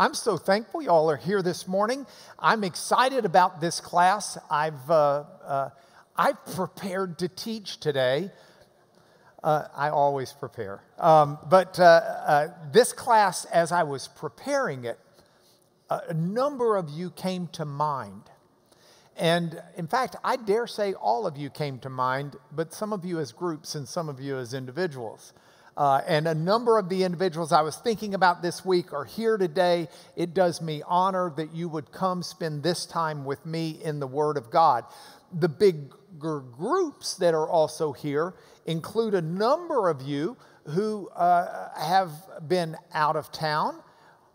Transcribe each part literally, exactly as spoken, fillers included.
I'm so thankful y'all are here this morning. I'm excited about this class. I've, uh, uh, I've prepared to teach today. Uh, I always prepare. Um, but uh, uh, this class, as I was preparing it, a, a number of you came to mind. And in fact, I dare say all of you came to mind, but some of you as groups and some of you as individuals. Uh, and a number of the individuals I was thinking about this week are here today. It does me honor that you would come spend this time with me in the Word of God. The bigger groups that are also here include a number of you who uh, have been out of town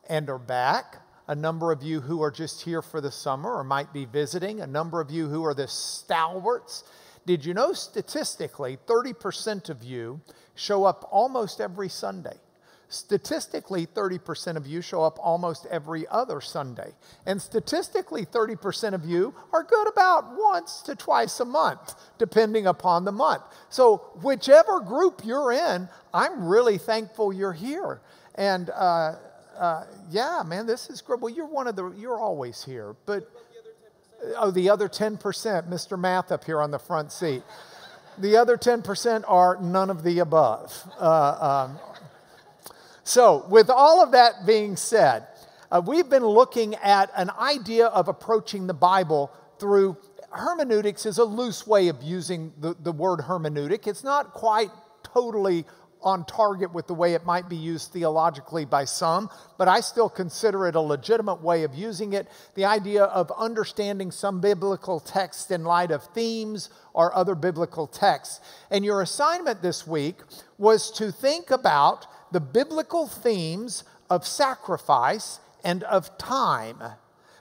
and are back. A number of you who are just here for the summer or might be visiting. A number of you who are the stalwarts. Did you know statistically thirty percent of you show up almost every Sunday? Statistically, thirty percent of you show up almost every other Sunday. And statistically, thirty percent of you are good about once to twice a month, depending upon the month. So whichever group you're in, I'm really thankful you're here. And uh, uh, yeah, man, this is great. Well, you're one of the, you're always here. But, oh, the other ten percent, Mister Math up here on the front seat. The other ten percent are none of the above. Uh, um, so with all of that being said, uh, we've been looking at an idea of approaching the Bible through hermeneutics. Is a loose way of using the, the word hermeneutic. It's not quite totally on target with the way it might be used theologically by some, but I still consider it a legitimate way of using it. The idea of understanding some biblical text in light of themes or other biblical texts. And your assignment this week was to think about the biblical themes of sacrifice and of time.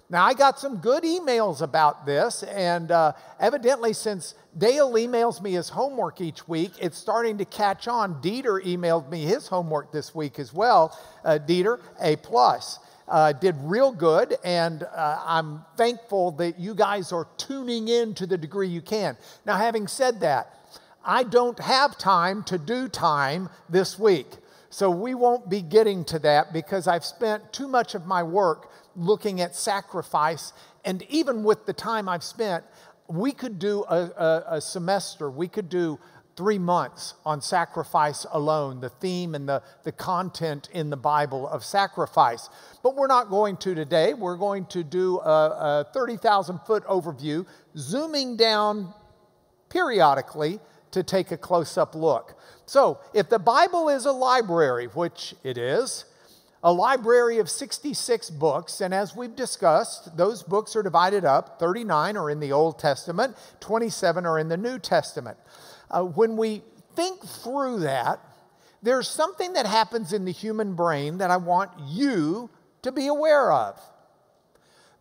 Now, I got some good emails about this, and uh, evidently since Dale emails me his homework each week, it's starting to catch on. Dieter emailed me his homework this week as well. Uh, Dieter, A+. Uh, did real good, and uh, I'm thankful that you guys are tuning in to the degree you can. Now, having said that, I don't have time to do time this week. So we won't be getting to that because I've spent too much of my work looking at sacrifice, and even with the time I've spent, we could do a, a, a semester, we could do three months on sacrifice alone, the theme and the, the content in the Bible of sacrifice. But we're not going to today. We're going to do a thirty thousand foot overview, zooming down periodically to take a close-up look. So, if the Bible is a library, which it is, a library of sixty-six books, and as we've discussed, those books are divided up. thirty-nine are in the Old Testament, twenty-seven are in the New Testament. Uh, when we think through that, there's something that happens in the human brain that I want you to be aware of.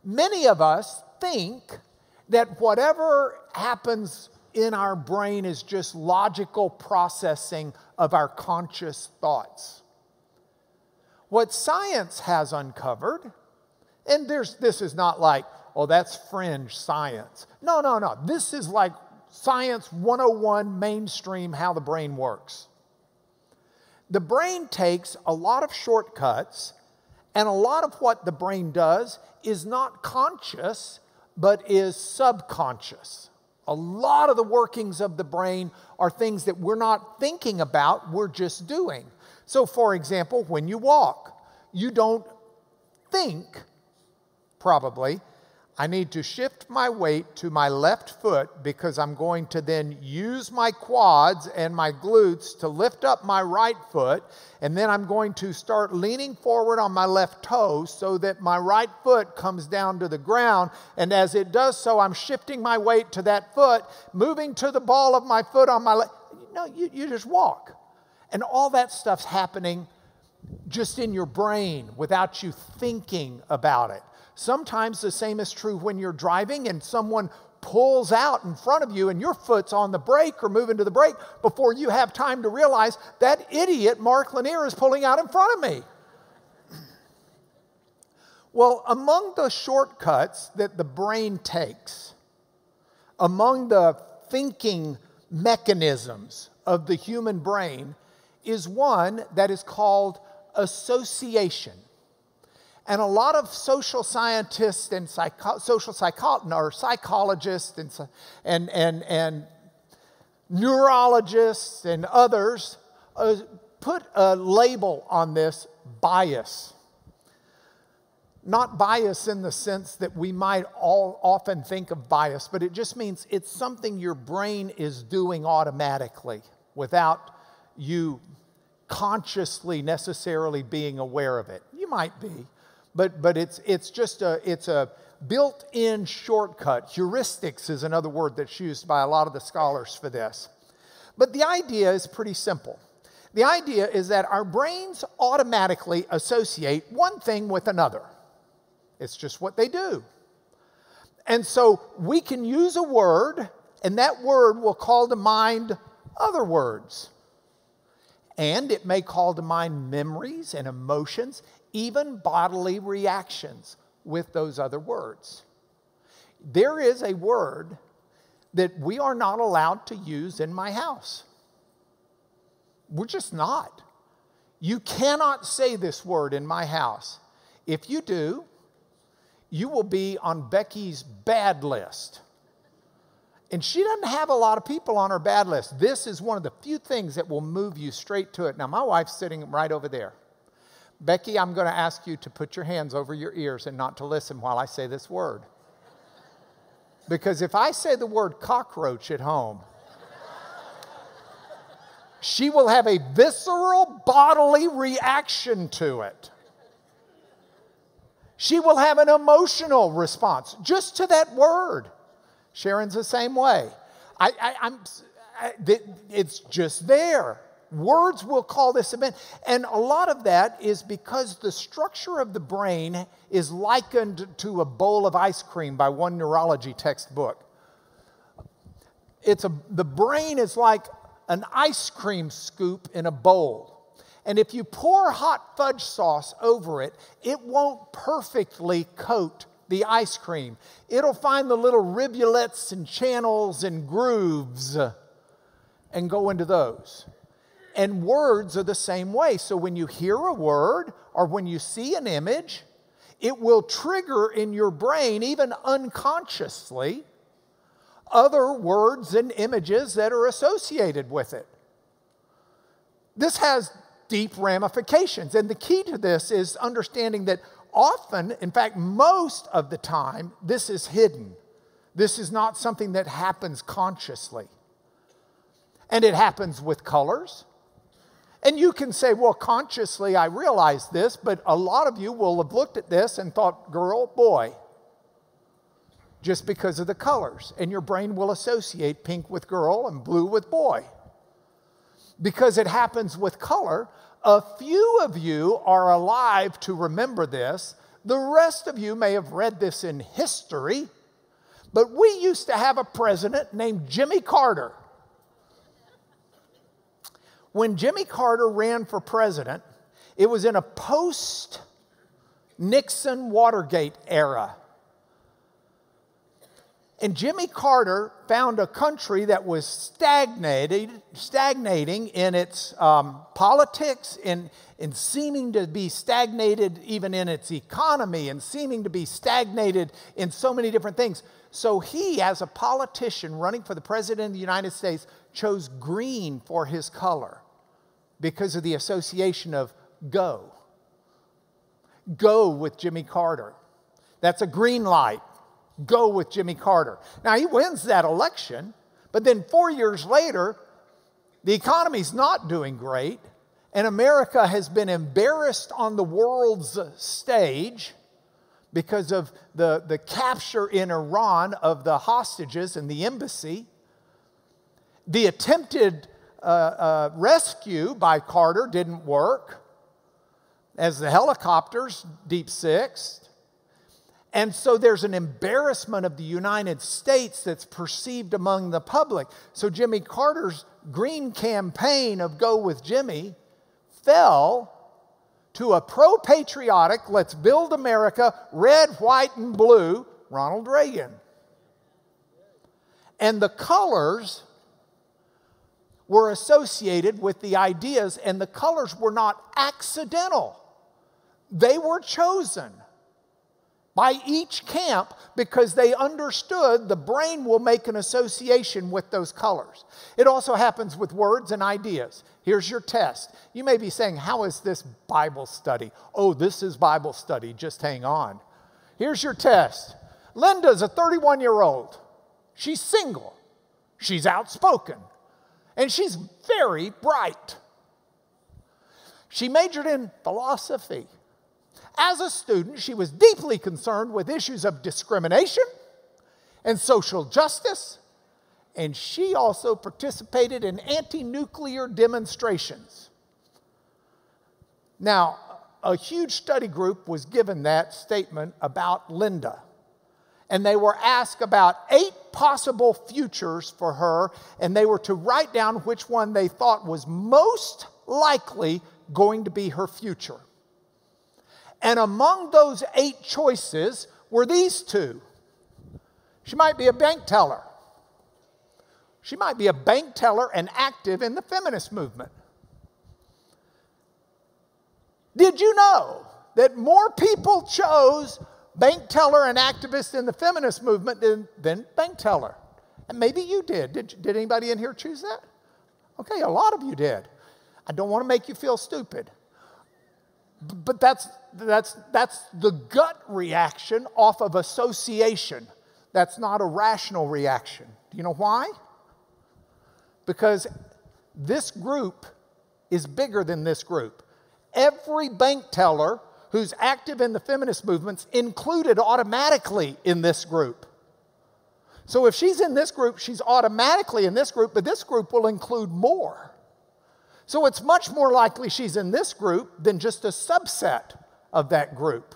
Many of us think that whatever happens in our brain is just logical processing of our conscious thoughts. What science has uncovered, and there's, this is not like, oh, that's fringe science. No, no, no. This is like science one oh one, mainstream, how the brain works. The brain takes a lot of shortcuts, and a lot of what the brain does is not conscious, but is subconscious. A lot of the workings of the brain are things that we're not thinking about, we're just doing. So, for example, when you walk, you don't think, probably, I need to shift my weight to my left foot because I'm going to then use my quads and my glutes to lift up my right foot, and then I'm going to start leaning forward on my left toe so that my right foot comes down to the ground, and as it does so, I'm shifting my weight to that foot, moving to the ball of my foot on my left. No, you, you just walk. And all that stuff's happening just in your brain without you thinking about it. Sometimes the same is true when you're driving and someone pulls out in front of you and your foot's on the brake or moving to the brake before you have time to realize that idiot Mark Lanier is pulling out in front of me. Well, among the shortcuts that the brain takes, among the thinking mechanisms of the human brain, is one that is called association. And a lot of social scientists and psycho social psycho or psychologists and, and, and, and neurologists and others uh, put a label on this: bias. Not bias in the sense that we might all often think of bias, but it just means it's something your brain is doing automatically without you consciously necessarily being aware of it. You might be, but, but it's, it's just a, it's a built-in shortcut. Heuristics is another word that's used by a lot of the scholars for this. But the idea is pretty simple. The idea is that our brains automatically associate one thing with another. It's just what they do. And so we can use a word, and that word will call to mind other words. And it may call to mind memories and emotions, even bodily reactions with those other words. There is a word that we are not allowed to use in my house. We're just not. You cannot say this word in my house. If you do, you will be on Becky's bad list. And she doesn't have a lot of people on her bad list. This is one of the few things that will move you straight to it. Now, my wife's sitting right over there. Becky, I'm going to ask you to put your hands over your ears and not to listen while I say this word. Because if I say the word cockroach at home, she will have a visceral bodily reaction to it. She will have an emotional response just to that word. Sharon's the same way. I, I, I'm, I, it's just there. Words will call this event. And a lot of that is because the structure of the brain is likened to a bowl of ice cream by one neurology textbook. It's a, the brain is like an ice cream scoop in a bowl. And if you pour hot fudge sauce over it, it won't perfectly coat the ice cream. It'll find the little rivulets and channels and grooves and go into those. And words are the same way. So when you hear a word or when you see an image, it will trigger in your brain, even unconsciously, other words and images that are associated with it. This has deep ramifications. And the key to this is understanding that often, in fact, most of the time, this is hidden. This is not something that happens consciously. And it happens with colors. And you can say, well, consciously I realize this, but a lot of you will have looked at this and thought, girl, boy, just because of the colors. And your brain will associate pink with girl and blue with boy. Because it happens with color, a few of you are alive to remember this. The rest of you may have read this in history, but we used to have a president named Jimmy Carter. When Jimmy Carter ran for president, it was in a post-Nixon Watergate era. And Jimmy Carter found a country that was stagnated, stagnating in its um, politics and, and seeming to be stagnated even in its economy and seeming to be stagnated in so many different things. So he, as a politician running for the president of the United States, chose green for his color because of the association of go. Go with Jimmy Carter. That's a green light. Go with Jimmy Carter. Now, he wins that election, but then four years later, the economy's not doing great, and America has been embarrassed on the world's stage because of the, the capture in Iran of the hostages and the embassy, the attempted uh, uh, rescue by Carter didn't work, as the helicopters deep-sixed. And so there's an embarrassment of the United States that's perceived among the public. So Jimmy Carter's green campaign of Go With Jimmy fell to a pro-patriotic, let's build America, red, white, and blue, Ronald Reagan. And the colors were associated with the ideas, and the colors were not accidental. They were chosen by each camp because they understood the brain will make an association with those colors. It also happens with words and ideas. Here's your test. You may be saying, how is this Bible study? Oh, this is Bible study. Just hang on. Here's your test. Linda's a thirty-one-year-old. She's single. She's outspoken. And she's very bright. She majored in philosophy. As a student, she was deeply concerned with issues of discrimination and social justice, and she also participated in anti-nuclear demonstrations. Now, a huge study group was given that statement about Linda, and they were asked about eight possible futures for her, and they were to write down which one they thought was most likely going to be her future. And among those eight choices were these two. She might be a bank teller. She might be a bank teller and active in the feminist movement. Did you know that more people chose bank teller and activist in the feminist movement than, than bank teller? And maybe you did. Did, did anybody in here choose that? Okay, a lot of you did. I don't want to make you feel stupid. But that's, that's, that's the gut reaction off of association. That's not a rational reaction. Do you know why? Because this group is bigger than this group. Every bank teller who's active in the feminist movement's included automatically in this group. So if she's in this group, she's automatically in this group, but this group will include more. So it's much more likely she's in this group than just a subset of that group.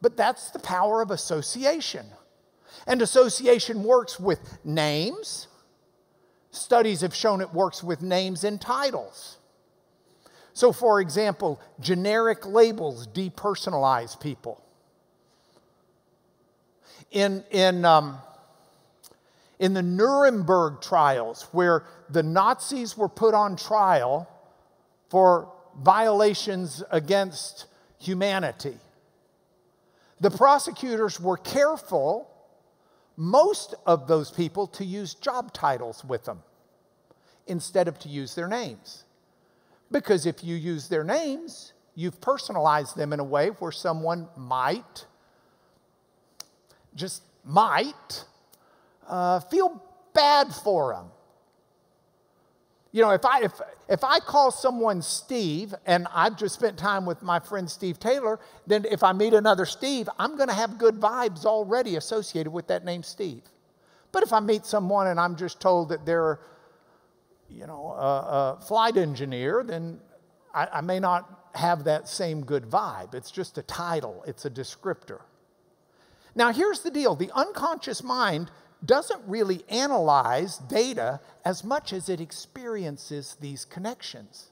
But that's the power of association. And association works with names. Studies have shown it works with names and titles. So, for example, generic labels depersonalize people. In, in, um, in the Nuremberg trials, where the Nazis were put on trial for violations against humanity, the prosecutors were careful, most of those people, to use job titles with them instead of to use their names. Because if you use their names, you've personalized them in a way where someone might, just might, uh, feel bad for them. You know, if I, if, if I call someone Steve, and I've just spent time with my friend Steve Taylor, then if I meet another Steve, I'm going to have good vibes already associated with that name Steve. But if I meet someone and I'm just told that they're, you know, a, a flight engineer, then I, I may not have that same good vibe. It's just a title. It's a descriptor. Now, here's the deal. The unconscious mind doesn't really analyze data as much as it experiences these connections.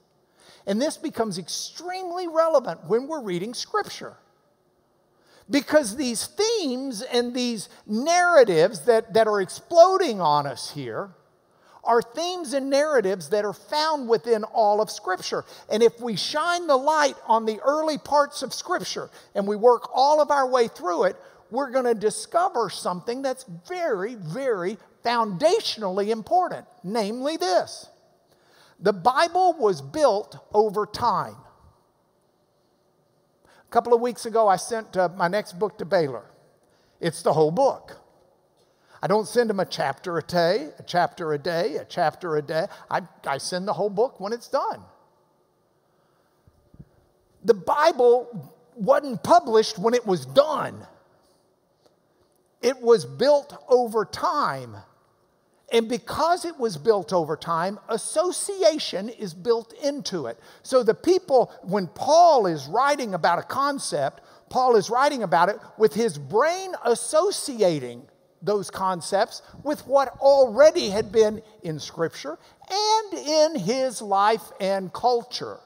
And this becomes extremely relevant when we're reading Scripture. Because these themes and these narratives that, that are exploding on us here are themes and narratives that are found within all of Scripture. And if we shine the light on the early parts of Scripture and we work all of our way through it, we're going to discover something that's very, very foundationally important, namely this. The Bible was built over time. A couple of weeks ago, I sent uh, my next book to Baylor. It's the whole book. I don't send them a chapter a day, a chapter a day, a chapter a day. I, I send the whole book when it's done. The Bible wasn't published when it was done. It was built over time. And because it was built over time, association is built into it. So the people, when Paul is writing about a concept, Paul is writing about it with his brain associating those concepts with what already had been in Scripture and in his life and culture.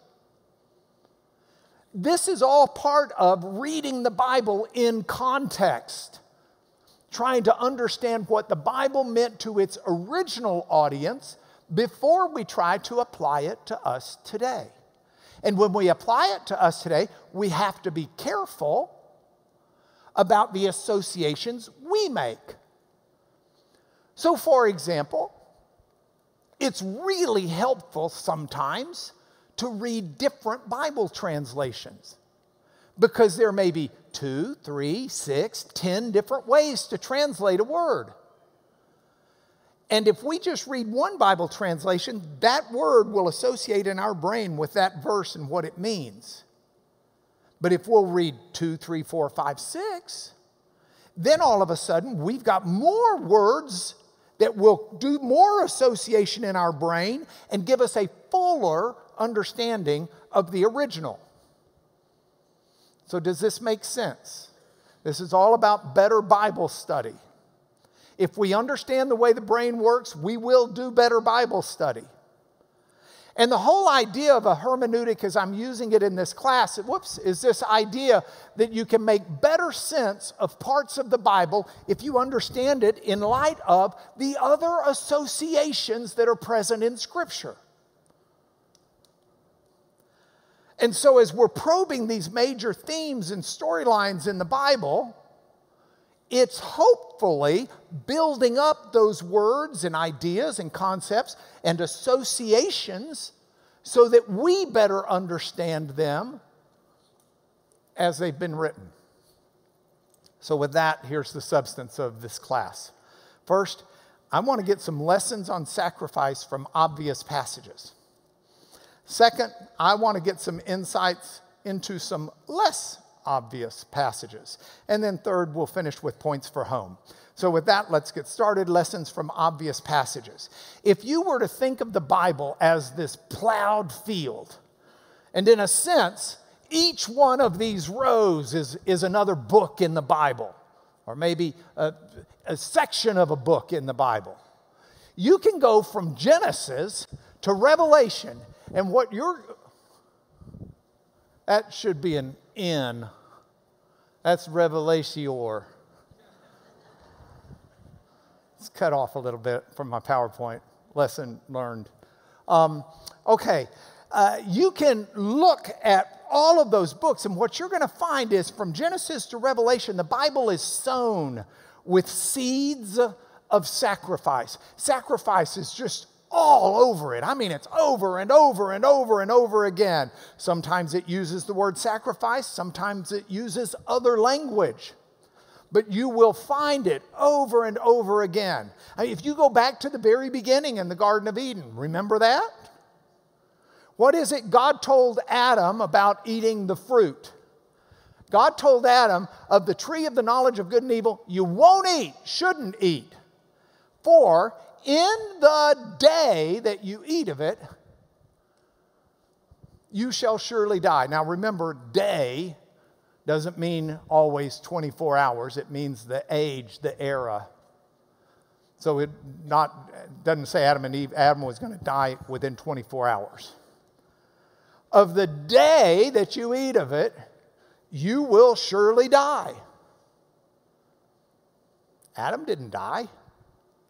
This is all part of reading the Bible in context. Trying to understand what the Bible meant to its original audience before we try to apply it to us today. And when we apply it to us today, we have to be careful about the associations we make. So, for example, it's really helpful sometimes to read different Bible translations, because there may be two, three, six, ten different ways to translate a word. And if we just read one Bible translation, that word will associate in our brain with that verse and what it means. But if we'll read two, three, four, five, six, then all of a sudden we've got more words that will do more association in our brain and give us a fuller understanding of the original. So does this make sense? This is all about better Bible study. If we understand the way the brain works, we will do better Bible study. And the whole idea of a hermeneutic, as I'm using it in this class, whoops, is this idea that you can make better sense of parts of the Bible if you understand it in light of the other associations that are present in Scripture. And so as we're probing these major themes and storylines in the Bible, it's hopefully building up those words and ideas and concepts and associations so that we better understand them as they've been written. So with that, here's the substance of this class. First, I want to get some lessons on sacrifice from obvious passages. Second, I want to get some insights into some less obvious passages. And then third, we'll finish with points for home. So with that, let's get started. Lessons from obvious passages. If you were to think of the Bible as this plowed field, and in a sense, each one of these rows is, is another book in the Bible, or maybe a, a section of a book in the Bible. You can go from Genesis to Revelation, and what you're... That should be an N. That's Revelatior. It's cut off a little bit from my PowerPoint. Lesson learned. Um, okay. Uh, you can look at all of those books, and what you're going to find is from Genesis to Revelation, the Bible is sown with seeds of sacrifice. Sacrifice is just all over it. I mean, it's over and over and over and over again. Sometimes it uses the word sacrifice. Sometimes it uses other language. But you will find it over and over again. I mean, if you go back to the very beginning in the Garden of Eden, remember that? What is it God told Adam about eating the fruit? God told Adam, of the tree of the knowledge of good and evil, you won't eat, shouldn't eat. For in the day that you eat of it, you shall surely die. Now remember, day doesn't mean always twenty-four hours. It means the age, the era. So it not it doesn't say Adam and Eve, Adam was going to die within twenty-four hours. Of the day that you eat of it, you will surely die. Adam didn't die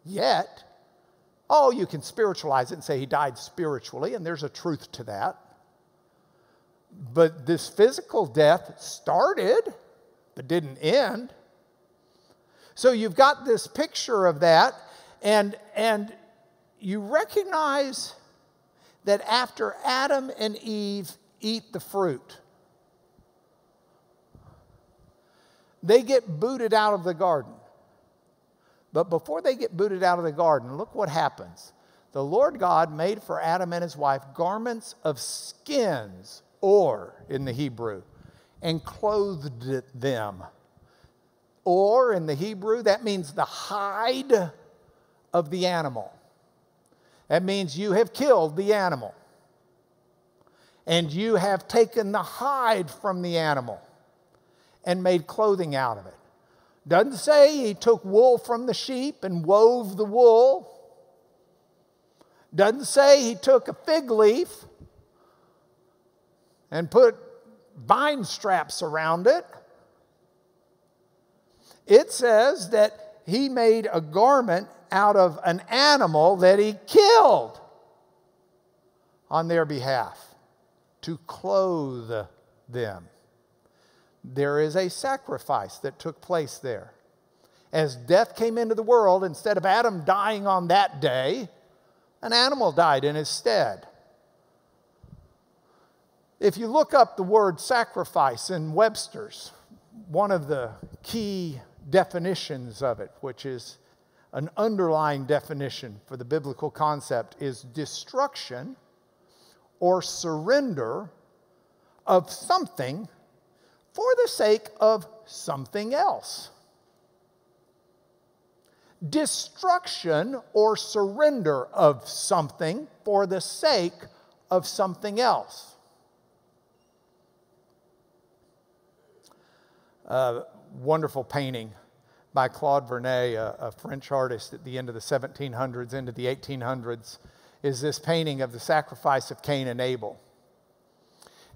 yet. Oh, you can spiritualize it and say he died spiritually, and there's a truth to that. But this physical death started, but didn't end. So you've got this picture of that, and, and you recognize that after Adam and Eve eat the fruit, they get booted out of the garden. But before they get booted out of the garden, look what happens. The Lord God made for Adam and his wife garments of skins, or in the Hebrew, and clothed them. Or in the Hebrew, that means the hide of the animal. That means you have killed the animal. And you have taken the hide from the animal and made clothing out of it. Doesn't say he took wool from the sheep and wove the wool. Doesn't say he took a fig leaf and put vine straps around it. It says that he made a garment out of an animal that he killed on their behalf to clothe them. There is a sacrifice that took place there. As death came into the world, instead of Adam dying on that day, an animal died in his stead. If you look up the word sacrifice in Webster's, one of the key definitions of it, which is an underlying definition for the biblical concept, is destruction or surrender of something for the sake of something else. Destruction or surrender of something for the sake of something else. A wonderful painting by Claude Vernet, a, a French artist at the end of the seventeen hundreds, into the eighteen hundreds, is this painting of the sacrifice of Cain and Abel.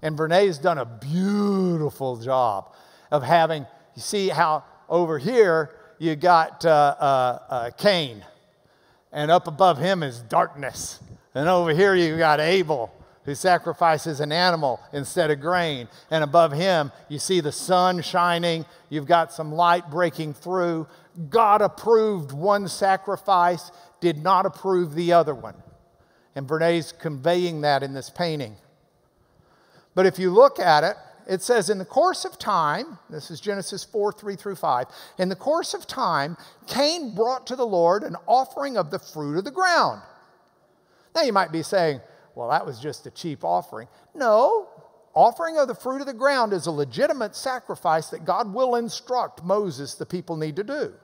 And Vernet's done a beautiful job of having, you see how over here you got uh, uh, uh, Cain, and up above him is darkness. And over here you got Abel, who sacrifices an animal instead of grain. And above him, you see the sun shining. You've got some light breaking through. God approved one sacrifice, did not approve the other one. And Vernet's conveying that in this painting. But if you look at it, it says, in the course of time, this is Genesis four, three through five, in the course of time, Cain brought to the Lord an offering of the fruit of the ground. Now you might be saying, well, that was just a cheap offering. No, offering of the fruit of the ground is a legitimate sacrifice that God will instruct Moses the people need to do.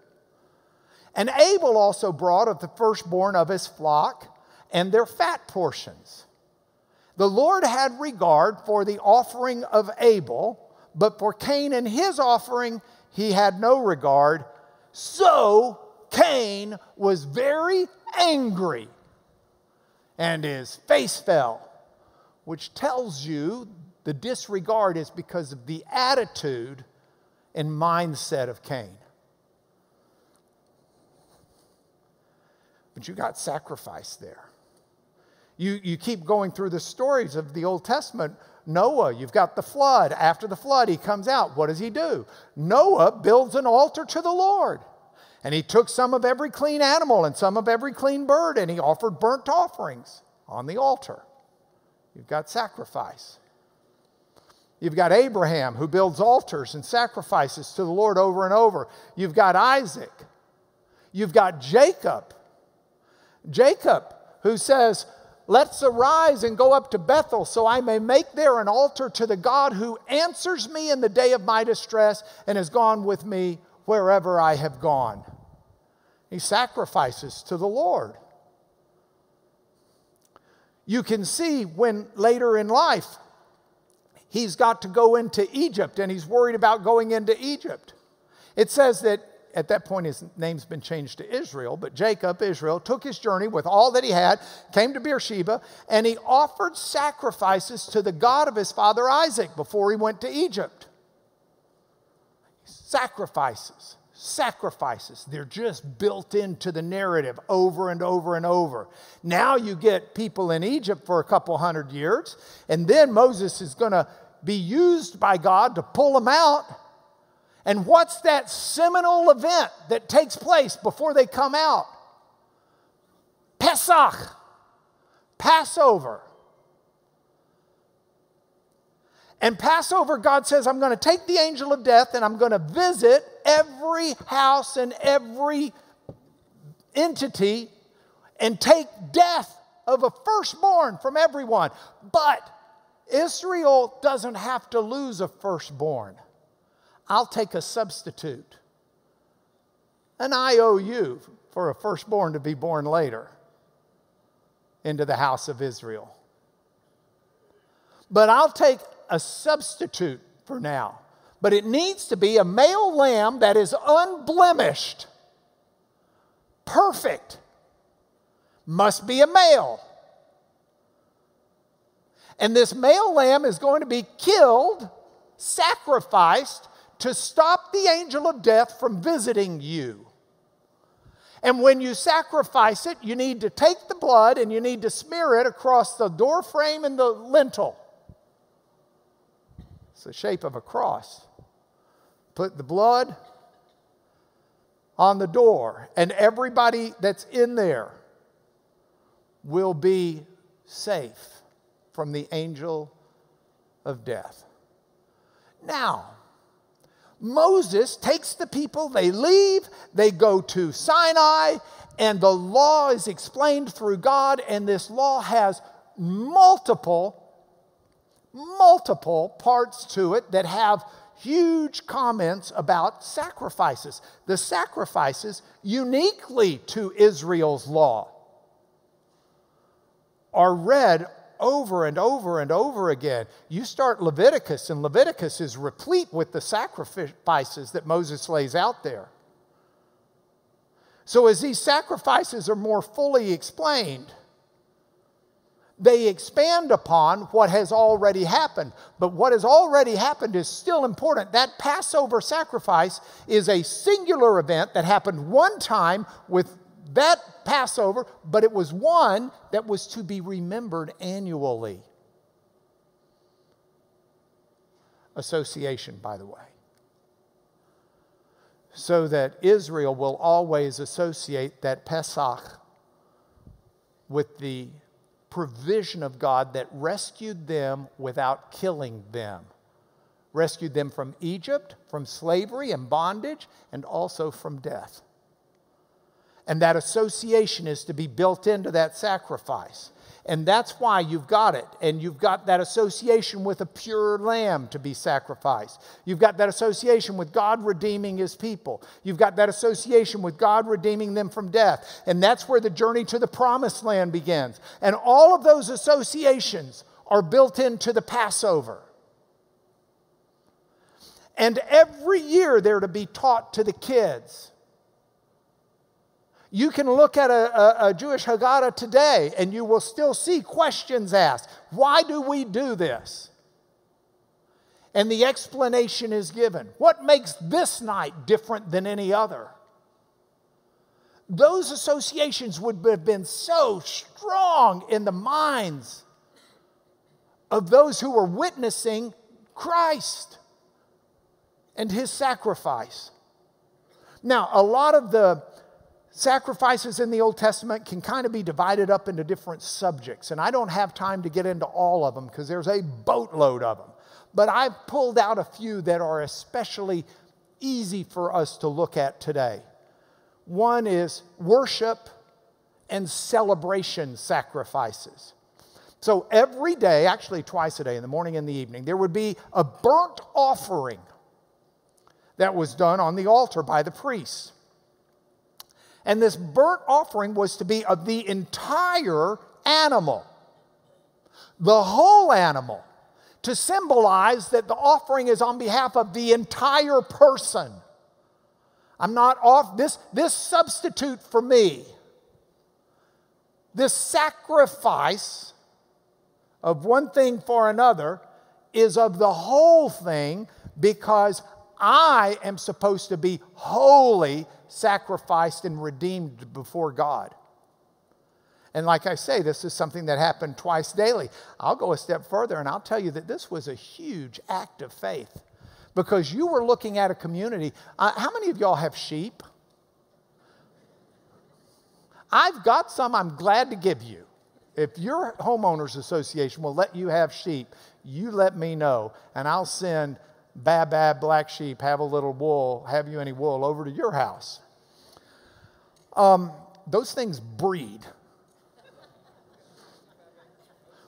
And Abel also brought of the firstborn of his flock and their fat portions. The Lord had regard for the offering of Abel, but for Cain and his offering he had no regard. So Cain was very angry, and his face fell, which tells you the disregard is because of the attitude and mindset of Cain. But you got sacrifice there. You, you keep going through the stories of the Old Testament. Noah, you've got the flood. After the flood, he comes out. What does he do? Noah builds an altar to the Lord. And he took some of every clean animal and some of every clean bird, and he offered burnt offerings on the altar. You've got sacrifice. You've got Abraham, who builds altars and sacrifices to the Lord over and over. You've got Isaac. You've got Jacob. Jacob, who says, "Let's arise and go up to Bethel, so I may make there an altar to the God who answers me in the day of my distress and has gone with me wherever I have gone." He sacrifices to the Lord. You can see when later in life he's got to go into Egypt, and he's worried about going into Egypt. It says that at that point his name's been changed to Israel, but Jacob, Israel, took his journey with all that he had, came to Beersheba, and he offered sacrifices to the God of his father Isaac before he went to Egypt. Sacrifices, sacrifices. They're just built into the narrative over and over and over. Now you get people in Egypt for a couple hundred years, and then Moses is going to be used by God to pull them out. And what's that seminal event that takes place before they come out? Pesach, Passover. And Passover, God says, I'm going to take the angel of death and I'm going to visit every house and every entity and take death of a firstborn from everyone. But Israel doesn't have to lose a firstborn. I'll take a substitute, an I O U for a firstborn to be born later into the house of Israel. But I'll take a substitute for now, but it needs to be a male lamb that is unblemished, perfect, must be a male. And this male lamb is going to be killed, sacrificed to stop the angel of death from visiting you. And when you sacrifice it, you need to take the blood and you need to smear it across the door frame and the lintel. It's the shape of a cross. Put the blood on the door, and everybody that's in there will be safe from the angel of death. Now, Moses takes the people, they leave, they go to Sinai, and the law is explained through God, and this law has multiple, multiple parts to it that have huge comments about sacrifices. The sacrifices uniquely to Israel's law are read over and over and over again. You start Leviticus, and Leviticus is replete with the sacrifices that Moses lays out there. So as these sacrifices are more fully explained, they expand upon what has already happened. But what has already happened is still important. That Passover sacrifice is a singular event that happened one time with that Passover, but it was one that was to be remembered annually. Association, by the way. So that Israel will always associate that Pesach with the provision of God that rescued them without killing them. Rescued them from Egypt, from slavery and bondage, and also from death. And that association is to be built into that sacrifice. And that's why you've got it. And you've got that association with a pure lamb to be sacrificed. You've got that association with God redeeming his people. You've got that association with God redeeming them from death. And that's where the journey to the promised land begins. And all of those associations are built into the Passover. And every year they're to be taught to the kids. You can look at a, a, a Jewish Haggadah today and you will still see questions asked. Why do we do this? And the explanation is given. What makes this night different than any other? Those associations would have been so strong in the minds of those who were witnessing Christ and his sacrifice. Now, a lot of the sacrifices in the Old Testament can kind of be divided up into different subjects. And I don't have time to get into all of them because there's a boatload of them. But I've pulled out a few that are especially easy for us to look at today. One is worship and celebration sacrifices. So every day, actually twice a day, in the morning and the evening, there would be a burnt offering that was done on the altar by the priests. And this burnt offering was to be of the entire animal, the whole animal, to symbolize that the offering is on behalf of the entire person. I'm not off this, this substitute for me, this sacrifice of one thing for another is of the whole thing because I am supposed to be holy, sacrificed and redeemed before God. And like I say, this is something that happened twice daily. I'll go a step further and I'll tell you that this was a huge act of faith because you were looking at a community. Uh, how many of y'all have sheep? I've got some I'm glad to give you. If your homeowners association will let you have sheep, you let me know and I'll send Bab, bab, black sheep, have a little wool, have you any wool, over to your house. Um, those things breed.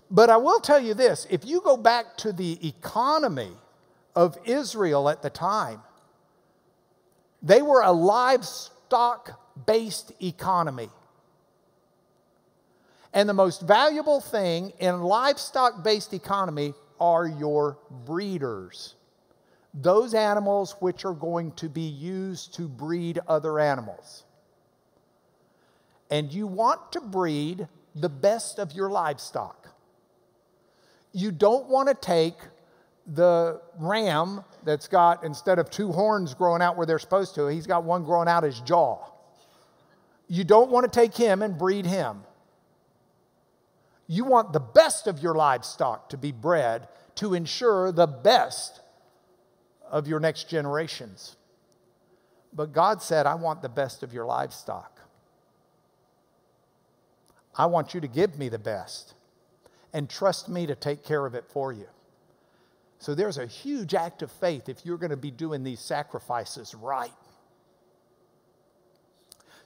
But I will tell you this, if you go back to the economy of Israel at the time, they were a livestock-based economy. And the most valuable thing in livestock-based economy are your breeders. Those animals which are going to be used to breed other animals. And you want to breed the best of your livestock. You don't want to take the ram that's got, instead of two horns growing out where they're supposed to, he's got one growing out his jaw. You don't want to take him and breed him. You want the best of your livestock to be bred to ensure the best of your next generations. But God said, I want the best of your livestock. I want you to give me the best and trust me to take care of it for you. So there's a huge act of faith if you're going to be doing these sacrifices right.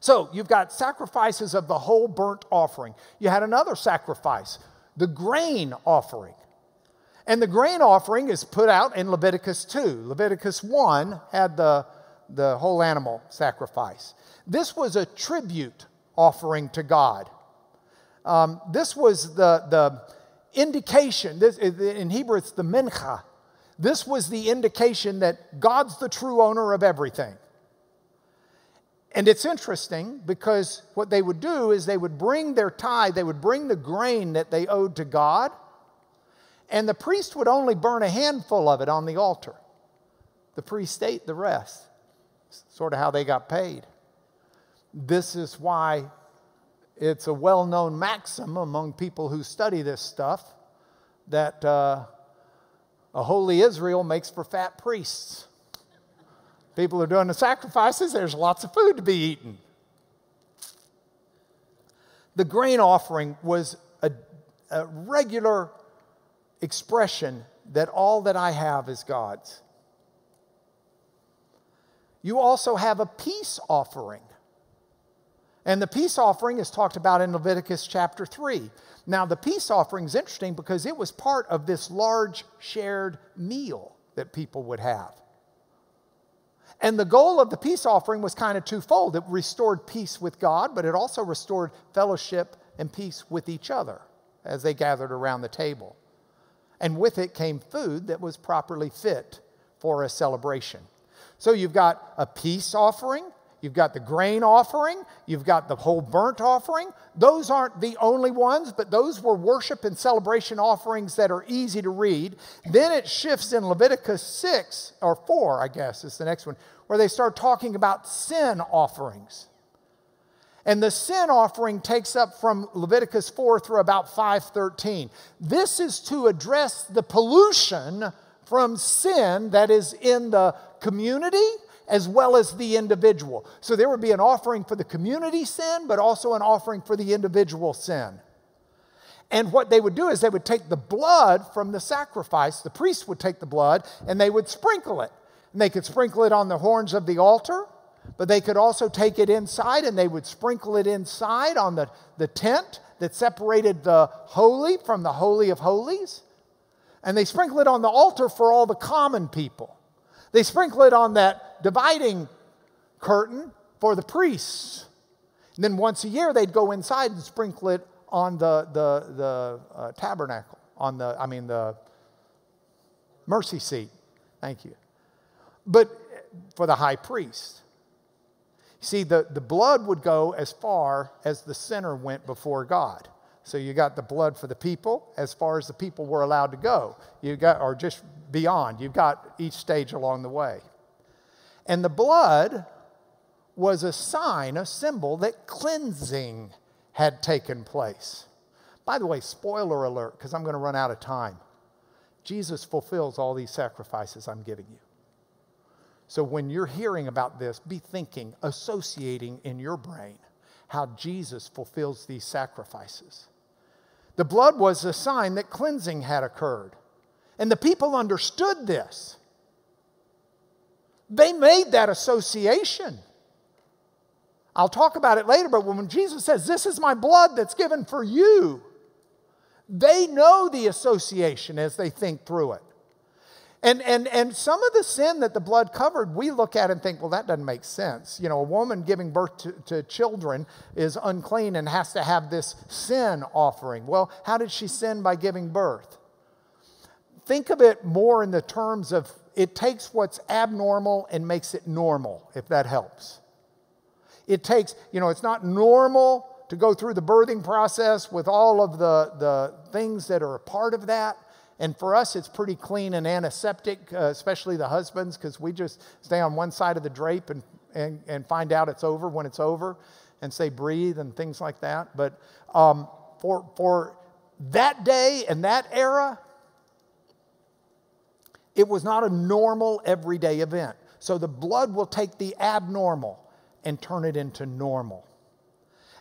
So you've got sacrifices of the whole burnt offering. You had another sacrifice, the grain offering. And the grain offering is put out in Leviticus two. Leviticus one had the, the whole animal sacrifice. This was a tribute offering to God. Um, this was the, the indication, this, in Hebrew it's the mincha. This was the indication that God's the true owner of everything. And it's interesting because what they would do is they would bring their tithe, they would bring the grain that they owed to God, and the priest would only burn a handful of it on the altar. The priest ate the rest. It's sort of how they got paid. This is why it's a well-known maxim among people who study this stuff that uh, a holy Israel makes for fat priests. People are doing the sacrifices, there's lots of food to be eaten. The grain offering was a, a regular expression that all that I have is God's. You also have a peace offering. And the peace offering is talked about in Leviticus chapter three. Now, the peace offering is interesting because it was part of this large shared meal that people would have. And the goal of the peace offering was kind of twofold. It restored peace with God, but it also restored fellowship and peace with each other as they gathered around the table. And with it came food that was properly fit for a celebration. So you've got a peace offering. You've got the grain offering, you've got the whole burnt offering. Those aren't the only ones, but those were worship and celebration offerings that are easy to read. Then it shifts in Leviticus six, or four, I guess is the next one, where they start talking about sin offerings. And the sin offering takes up from Leviticus four through about five thirteen. This is to address the pollution from sin that is in the community, as well as the individual. So there would be an offering for the community sin, but also an offering for the individual sin. And what they would do is they would take the blood from the sacrifice, the priest would take the blood, and they would sprinkle it. And they could sprinkle it on the horns of the altar, but they could also take it inside, and they would sprinkle it inside on the, the tent that separated the holy from the Holy of Holies. And they sprinkle it on the altar for all the common people. They sprinkle it on that dividing curtain for the priests. And then once a year, they'd go inside and sprinkle it on the, the, the uh, tabernacle, on the, I mean, the mercy seat. Thank you. But for the high priest. See, the, the blood would go as far as the sinner went before God. So you got the blood for the people as far as the people were allowed to go. You got, or just beyond. You've got each stage along the way. And the blood was a sign, a symbol that cleansing had taken place. By the way, spoiler alert, because I'm going to run out of time. Jesus fulfills all these sacrifices I'm giving you. So when you're hearing about this, be thinking, associating in your brain how Jesus fulfills these sacrifices. The blood was a sign that cleansing had occurred. And the people understood this. They made that association. I'll talk about it later, but when Jesus says, this is my blood that's given for you, they know the association as they think through it. And, and, and some of the sin that the blood covered, we look at and think, well, that doesn't make sense. You know, a woman giving birth to, to children is unclean and has to have this sin offering. Well, how did she sin by giving birth? Think of it more in the terms of it takes what's abnormal and makes it normal, if that helps. It takes, you know, it's not normal to go through the birthing process with all of the, the things that are a part of that. And for us, it's pretty clean and antiseptic, uh, especially the husbands, because we just stay on one side of the drape and, and, and find out it's over when it's over and say breathe and things like that. But um, for, for that day and that era, It was not a normal everyday event. So the blood will take the abnormal and turn it into normal.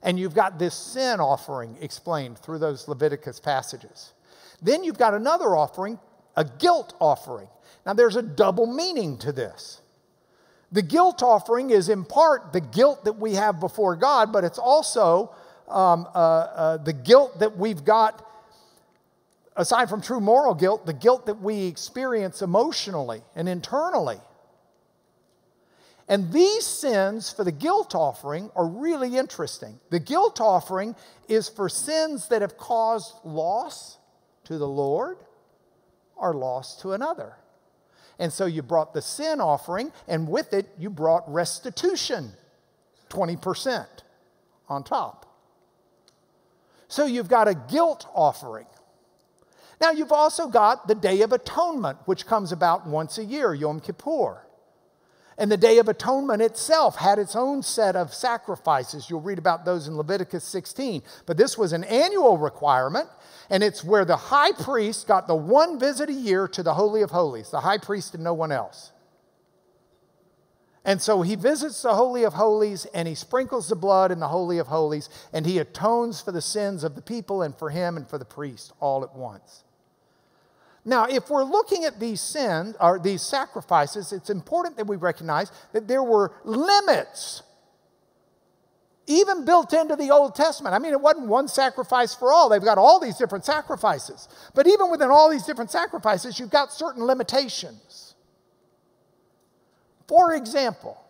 And you've got this sin offering explained through those Leviticus passages. Then you've got another offering, a guilt offering. Now there's a double meaning to this. The guilt offering is in part the guilt that we have before God, but it's also um, uh, uh, the guilt that we've got, aside from true moral guilt, the guilt that we experience emotionally and internally. And these sins for the guilt offering are really interesting. The guilt offering is for sins that have caused loss to the Lord or loss to another. And so you brought the sin offering, and with it you brought restitution, twenty percent on top. So you've got a guilt offering. Now you've also got the Day of Atonement, which comes about once a year, Yom Kippur. And the Day of Atonement itself had its own set of sacrifices. You'll read about those in Leviticus sixteen. But this was an annual requirement, and it's where the high priest got the one visit a year to the Holy of Holies, the high priest and no one else. And so he visits the Holy of Holies, and he sprinkles the blood in the Holy of Holies, and he atones for the sins of the people and for him and for the priest all at once. Now, if we're looking at these sins, or these sacrifices, it's important that we recognize that there were limits even built into the Old Testament. I mean, it wasn't one sacrifice for all. They've got all these different sacrifices. But even within all these different sacrifices, you've got certain limitations. For example,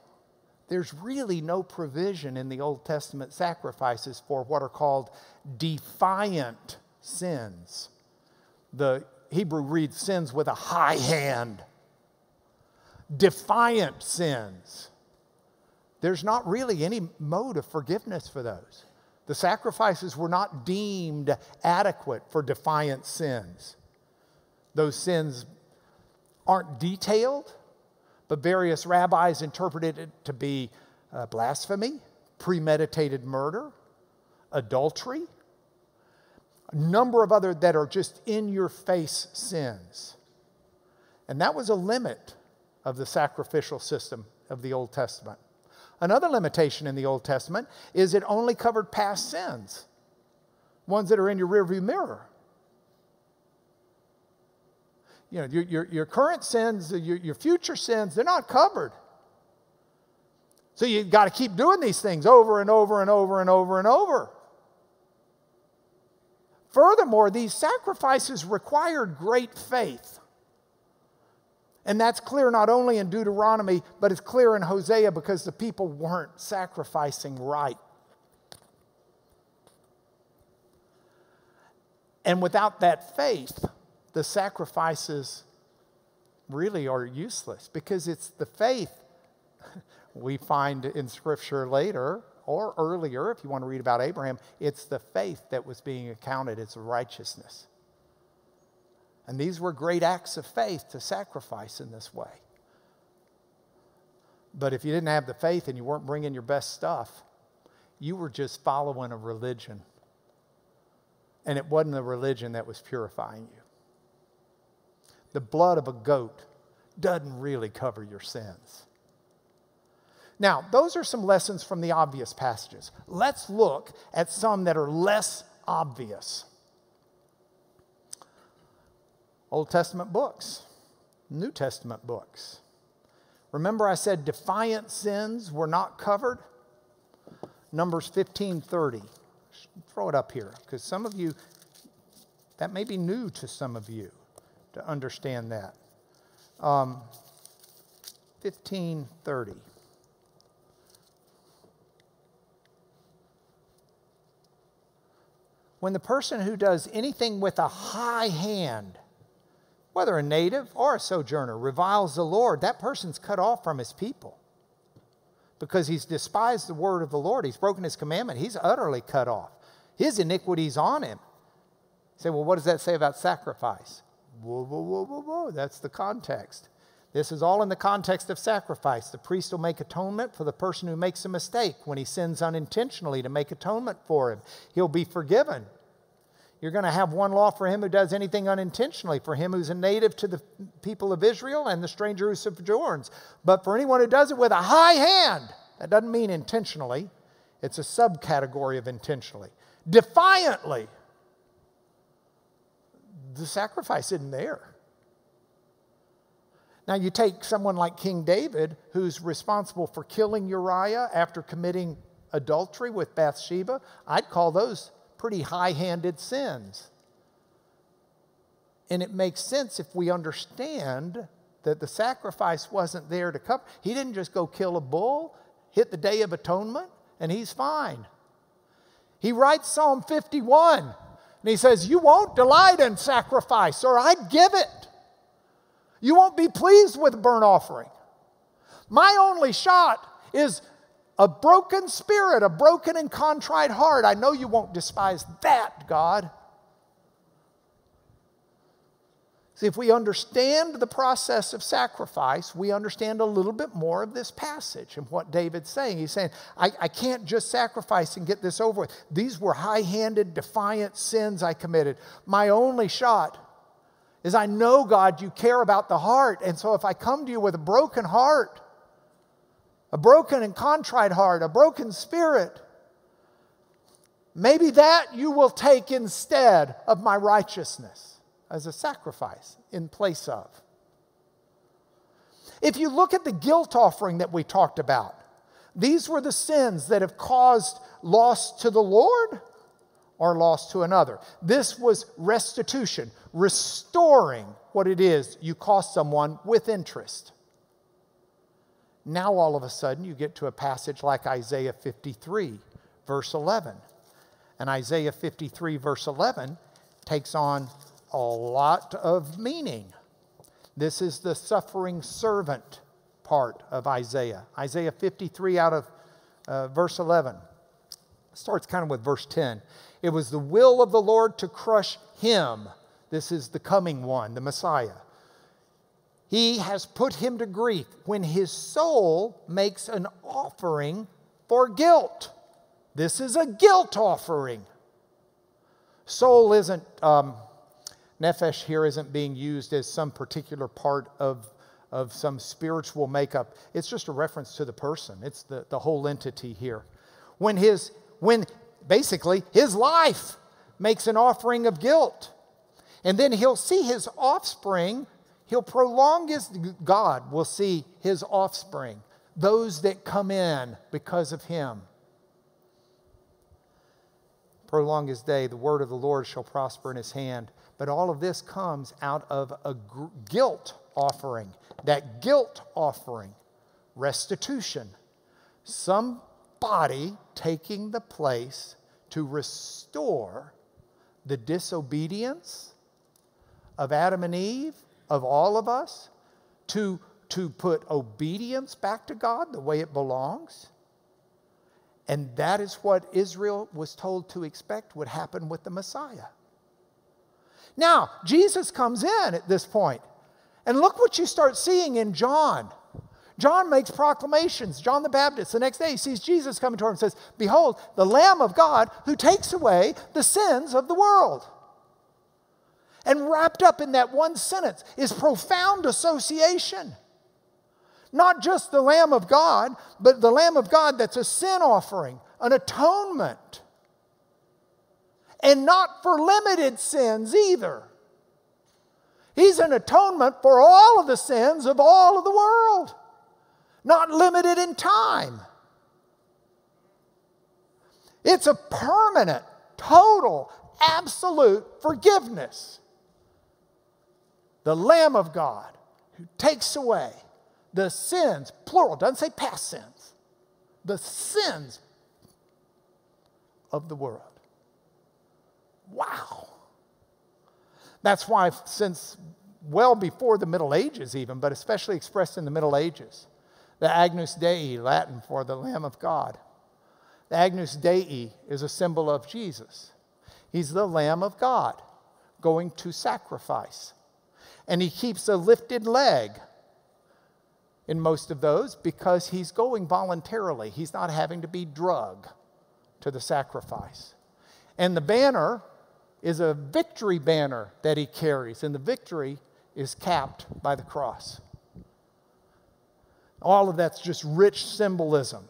there's really no provision in the Old Testament sacrifices for what are called defiant sins. The Hebrew reads sins with a high hand. Defiant sins. There's not really any mode of forgiveness for those. The sacrifices were not deemed adequate for defiant sins. Those sins aren't detailed, but various rabbis interpreted it to be uh, blasphemy, premeditated murder, adultery, number of other that are just in-your-face sins. And that was a limit of the sacrificial system of the Old Testament. Another limitation in the Old Testament is it only covered past sins, ones that are in your rearview mirror. You know, your, your, your current sins, your, your future sins, they're not covered. So you've got to keep doing these things over and over and over and over and over. Furthermore, these sacrifices required great faith. And that's clear not only in Deuteronomy, but it's clear in Hosea because the people weren't sacrificing right. And without that faith, the sacrifices really are useless because it's the faith we find in Scripture later, or earlier, if you want to read about Abraham, it's the faith that was being accounted as righteousness. And these were great acts of faith to sacrifice in this way. But if you didn't have the faith and you weren't bringing your best stuff, you were just following a religion. And it wasn't a religion that was purifying you. The blood of a goat doesn't really cover your sins. Now, those are some lessons from the obvious passages. Let's look at some that are less obvious. Old Testament books, New Testament books. Remember I said defiant sins were not covered? Numbers fifteen thirty. Throw it up here because some of you, that may be new to some of you to understand that. Um, fifteen thirty. When the person who does anything with a high hand, whether a native or a sojourner, reviles the Lord, that person's cut off from his people because he's despised the word of the Lord. He's broken his commandment. He's utterly cut off. His iniquity's on him. You say, well, what does that say about sacrifice? Whoa, whoa, whoa, whoa, whoa. That's the context. This is all in the context of sacrifice. The priest will make atonement for the person who makes a mistake when he sins unintentionally to make atonement for him. He'll be forgiven. You're going to have one law for him who does anything unintentionally, for him who's a native to the people of Israel and the stranger who sojourns. But for anyone who does it with a high hand, that doesn't mean intentionally. It's a subcategory of intentionally. Defiantly, the sacrifice isn't there. Now you take someone like King David, who's responsible for killing Uriah after committing adultery with Bathsheba. I'd call those pretty high-handed sins. And it makes sense if we understand that the sacrifice wasn't there to cover. He didn't just go kill a bull, hit the Day of Atonement, and he's fine. He writes Psalm fifty-one, and he says, you won't delight in sacrifice, or I'd give it. You won't be pleased with a burnt offering. My only shot is a broken spirit, a broken and contrite heart. I know you won't despise that, God. See, if we understand the process of sacrifice, we understand a little bit more of this passage and what David's saying. He's saying, I, I can't just sacrifice and get this over with. These were high-handed, defiant sins I committed. My only shot is I know, God, you care about the heart. And so if I come to you with a broken heart, a broken and contrite heart, a broken spirit, maybe that you will take instead of my righteousness as a sacrifice in place of. If you look at the guilt offering that we talked about, these were the sins that have caused loss to the Lord or loss to another. This was restitution, restoring what it is you cost someone with interest. Now all of a sudden you get to a passage like Isaiah fifty-three, verse eleven. And Isaiah fifty-three, verse eleven takes on a lot of meaning. This is the suffering servant part of Isaiah. Isaiah fifty-three out of uh, verse eleven. It starts kind of with verse ten. It was the will of the Lord to crush him. This is the coming one, the Messiah. He has put him to grief when his soul makes an offering for guilt. This is a guilt offering. Soul isn't, um, nefesh here isn't being used as some particular part of, of some spiritual makeup. It's just a reference to the person. It's the, the whole entity here. When his, when basically his life makes an offering of guilt. And then he'll see his offspring. He'll prolong his, God will see his offspring, those that come in because of him. Prolong his day, the word of the Lord shall prosper in his hand. But all of this comes out of a guilt offering. That guilt offering, restitution. Somebody taking the place to restore the disobedience of Adam and Eve, of all of us, to, to put obedience back to God the way it belongs. And that is what Israel was told to expect would happen with the Messiah. Now, Jesus comes in at this point, and look what you start seeing in John. John makes proclamations. John the Baptist, the next day, he sees Jesus coming toward him and says, behold, the Lamb of God who takes away the sins of the world. And wrapped up in that one sentence is profound association. Not just the Lamb of God, but the Lamb of God that's a sin offering, an atonement. And not for limited sins either. He's an atonement for all of the sins of all of the world. Not limited in time. It's a permanent, total, absolute forgiveness. The Lamb of God who takes away the sins, plural, doesn't say past sins, the sins of the world. Wow. That's why since well before the Middle Ages even, but especially expressed in the Middle Ages, the Agnus Dei, Latin for the Lamb of God. The Agnus Dei is a symbol of Jesus. He's the Lamb of God going to sacrifice. And he keeps a lifted leg in most of those because he's going voluntarily. He's not having to be drugged to the sacrifice. And the banner is a victory banner that he carries, and the victory is capped by the cross. All of that's just rich symbolism.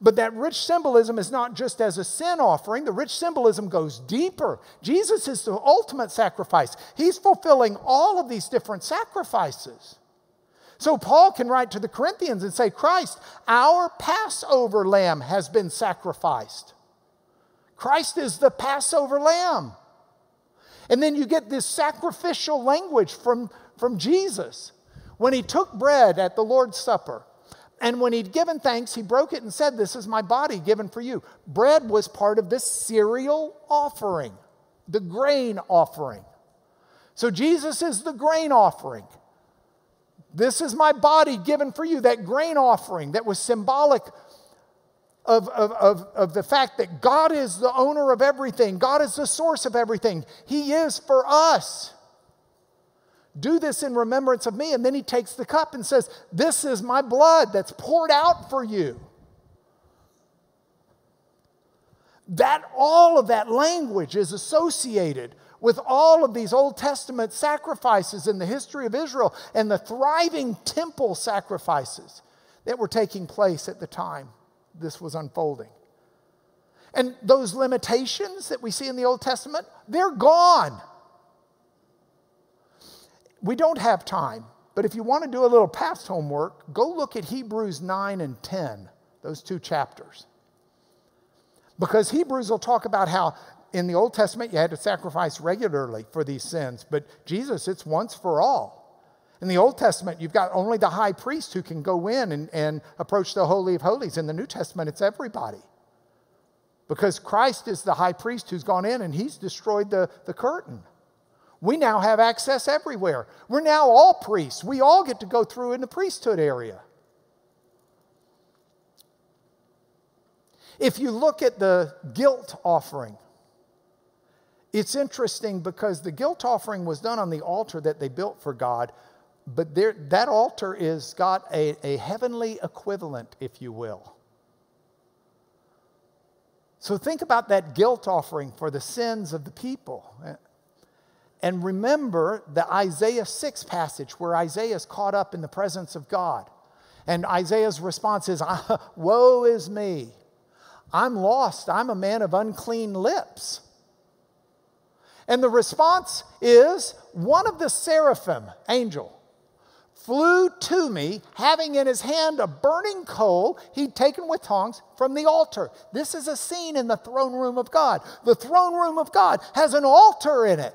But that rich symbolism is not just as a sin offering. The rich symbolism goes deeper. Jesus is the ultimate sacrifice. He's fulfilling all of these different sacrifices. So Paul can write to the Corinthians and say, Christ, our Passover lamb has been sacrificed. Christ is the Passover lamb. And then you get this sacrificial language from, from Jesus. When he took bread at the Lord's Supper, and when he'd given thanks, he broke it and said, this is my body given for you. Bread was part of the cereal offering, the grain offering. So Jesus is the grain offering. This is my body given for you. That grain offering that was symbolic of, of, of, of the fact that God is the owner of everything. God is the source of everything. He is for us. Do this in remembrance of me. And then he takes the cup and says, this is my blood that's poured out for you. That, all of that language is associated with all of these Old Testament sacrifices in the history of Israel and the thriving temple sacrifices that were taking place at the time this was unfolding. And those limitations that we see in the Old Testament, they're gone. We don't have time, but if you want to do a little past homework, go look at Hebrews nine and ten, those two chapters. Because Hebrews will talk about how in the Old Testament you had to sacrifice regularly for these sins, but Jesus, it's once for all. In the Old Testament, you've got only the high priest who can go in and, and approach the Holy of Holies. In the New Testament, it's everybody. Because Christ is the high priest who's gone in and he's destroyed the, the curtain. We now have access everywhere. We're now all priests. We all get to go through in the priesthood area. If you look at the guilt offering, it's interesting because the guilt offering was done on the altar that they built for God, but there, that altar is got a, a heavenly equivalent, if you will. So think about that guilt offering for the sins of the people. And remember the Isaiah six passage where Isaiah is caught up in the presence of God. And Isaiah's response is, woe is me. I'm lost. I'm a man of unclean lips. And the response is, one of the seraphim, angel, flew to me, having in his hand a burning coal he'd taken with tongs from the altar. This is a scene in the throne room of God. The throne room of God has an altar in it.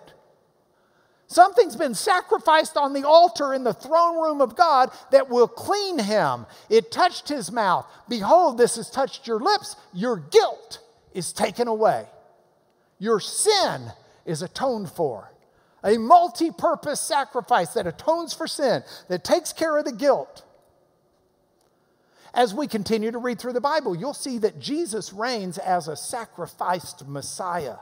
Something's been sacrificed on the altar in the throne room of God that will clean him. It touched his mouth. Behold, this has touched your lips. Your guilt is taken away. Your sin is atoned for. A multi-purpose sacrifice that atones for sin, that takes care of the guilt. As we continue to read through the Bible, you'll see that Jesus reigns as a sacrificed Messiah.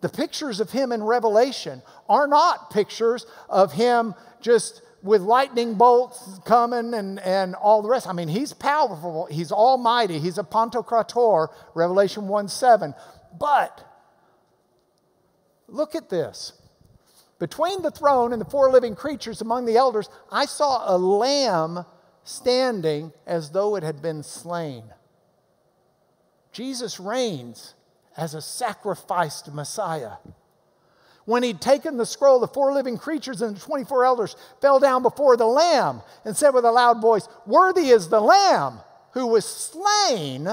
The pictures of him in Revelation are not pictures of him just with lightning bolts coming and, and all the rest. I mean, he's powerful. He's almighty. He's a Pantocrator, Revelation one seven. But look at this. Between the throne and the four living creatures among the elders, I saw a lamb standing as though it had been slain. Jesus reigns as a sacrificed Messiah. When he'd taken the scroll, the four living creatures and the twenty-four elders fell down before the Lamb and said with a loud voice, worthy is the Lamb who was slain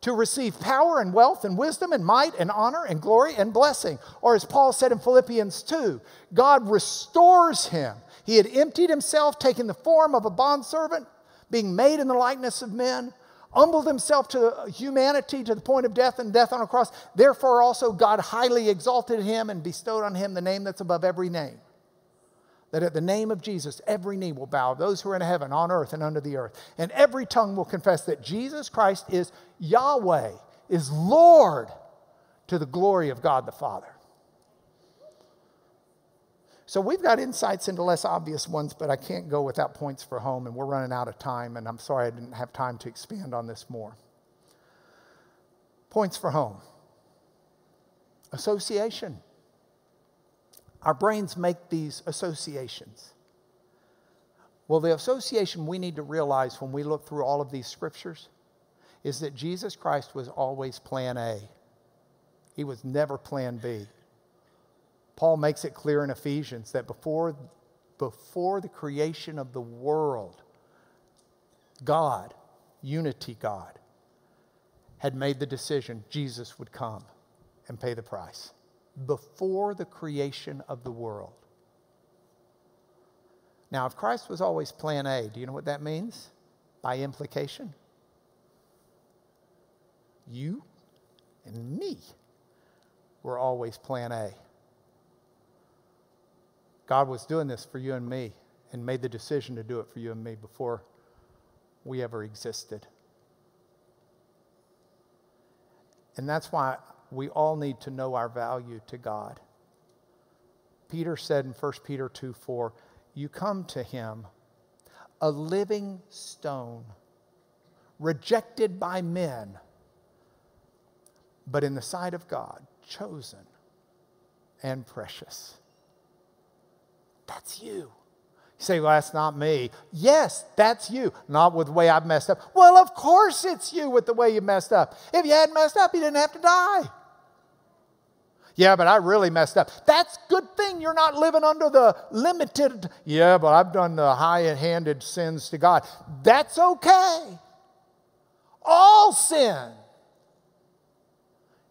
to receive power and wealth and wisdom and might and honor and glory and blessing. Or as Paul said in Philippians two, God restores him. He had emptied himself, taking the form of a bondservant, being made in the likeness of men, humbled himself to humanity to the point of death and death on a cross. Therefore also God highly exalted him and bestowed on him the name that's above every name. That at the name of Jesus, every knee will bow, those who are in heaven, on earth, and under the earth. And every tongue will confess that Jesus Christ is Yahweh, is Lord, to the glory of God the Father. So we've got insights into less obvious ones, but I can't go without points for home, and we're running out of time, and I'm sorry I didn't have time to expand on this more. Points for home. Association. Our brains make these associations. Well, the association we need to realize when we look through all of these scriptures is that Jesus Christ was always plan A. He was never plan B. Paul makes it clear in Ephesians that before, before the creation of the world, God, unity God, had made the decision Jesus would come and pay the price. Before the creation of the world. Now, if Christ was always plan A, do you know what that means? By implication, you and me were always plan A. God was doing this for you and me and made the decision to do it for you and me before we ever existed. And that's why we all need to know our value to God. Peter said in First Peter two four, you come to him, a living stone, rejected by men, but in the sight of God, chosen and precious. That's you. You say, well, that's not me. Yes, that's you. Not with the way I've messed up. Well, of course it's you with the way you messed up. If you hadn't messed up, you didn't have to die. Yeah, but I really messed up. That's a good thing you're not living under the limited. Yeah, but I've done the high-handed sins to God. That's okay. All sin. You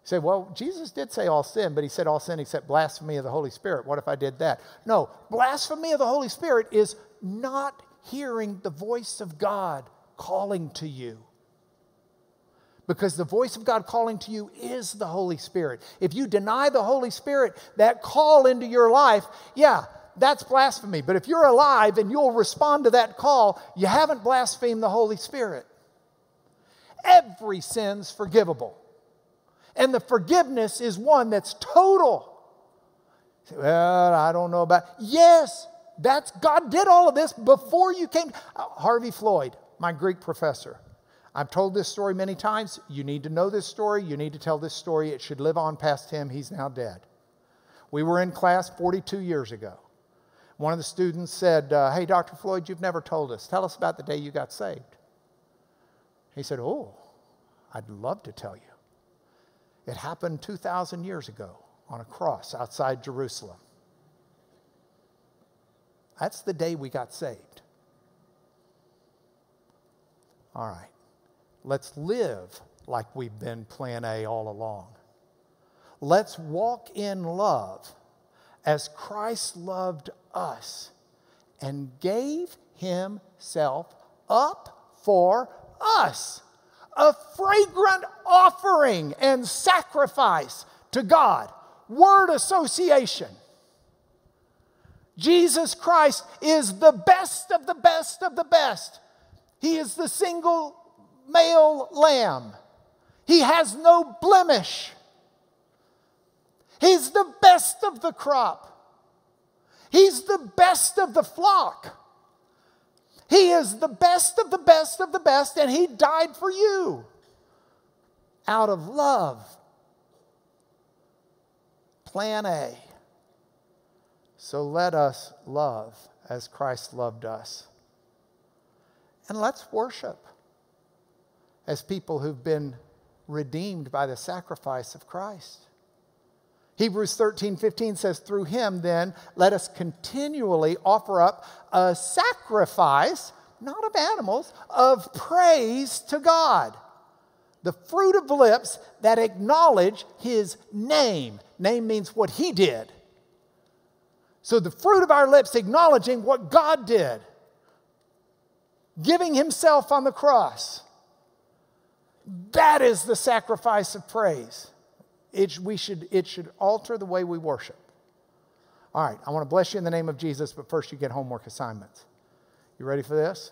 say, well, Jesus did say all sin, but he said all sin except blasphemy of the Holy Spirit. What if I did that? No, blasphemy of the Holy Spirit is not hearing the voice of God calling to you. Because the voice of God calling to you is the Holy Spirit. If you deny the Holy Spirit, that call into your life, yeah, that's blasphemy. But if you're alive and you'll respond to that call, you haven't blasphemed the Holy Spirit. Every sin's forgivable. And the forgiveness is one that's total. Well, I don't know about... Yes, that's God did all of this before you came. Harvey Floyd, my Greek professor. I've told this story many times. You need to know this story. You need to tell this story. It should live on past him. He's now dead. We were in class forty-two years ago. One of the students said, uh, hey, Doctor Floyd, you've never told us. Tell us about the day you got saved. He said, oh, I'd love to tell you. It happened two thousand years ago on a cross outside Jerusalem. That's the day we got saved. All right. Let's live like we've been plan A all along. Let's walk in love as Christ loved us and gave himself up for us. A fragrant offering and sacrifice to God. Word association. Jesus Christ is the best of the best of the best. He is the single male lamb. He has no blemish. He's the best of the crop. He's the best of the flock. He is the best of the best of the best, and he died for you out of love. Plan A. So let us love as Christ loved us. And let's worship as people who've been redeemed by the sacrifice of Christ. Hebrews thirteen fifteen says, through him then let us continually offer up a sacrifice, not of animals, of praise to God. The fruit of lips that acknowledge his name. Name means what he did. So the fruit of our lips acknowledging what God did. Giving himself on the cross. That is the sacrifice of praise. It, we should, it should alter the way we worship. All right, I want to bless you in the name of Jesus, but first you get homework assignments. You ready for this?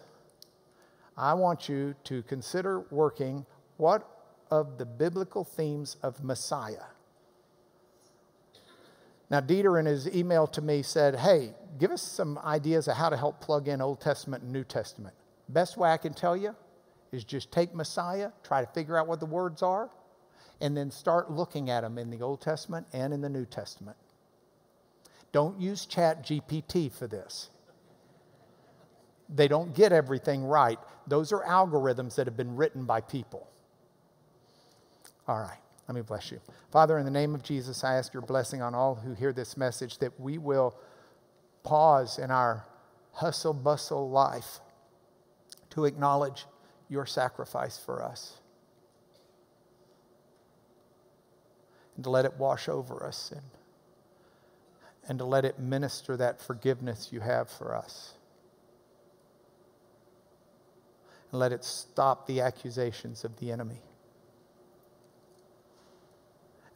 I want you to consider working what of the biblical themes of Messiah. Now, Dieter in his email to me said, hey, give us some ideas of how to help plug in Old Testament and New Testament. Best way I can tell you is just take Messiah, try to figure out what the words are, and then start looking at them in the Old Testament and in the New Testament. Don't use Chat G P T for this. They don't get everything right. Those are algorithms that have been written by people. All right, let me bless you. Father, in the name of Jesus, I ask your blessing on all who hear this message, that we will pause in our hustle bustle life to acknowledge your sacrifice for us, and to let it wash over us, and, and to let it minister that forgiveness you have for us. And let it stop the accusations of the enemy.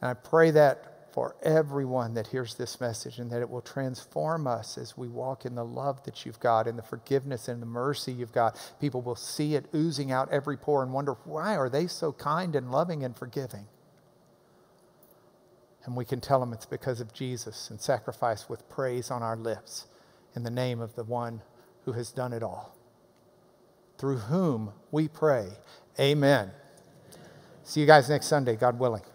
And I pray that for everyone that hears this message, and that it will transform us as we walk in the love that you've got, in the forgiveness and the mercy you've got. People will see it oozing out every pore and wonder, why are they so kind and loving and forgiving? And we can tell them it's because of Jesus, and sacrifice with praise on our lips in the name of the one who has done it all, through whom we pray. Amen. Amen. See you guys next Sunday, God willing.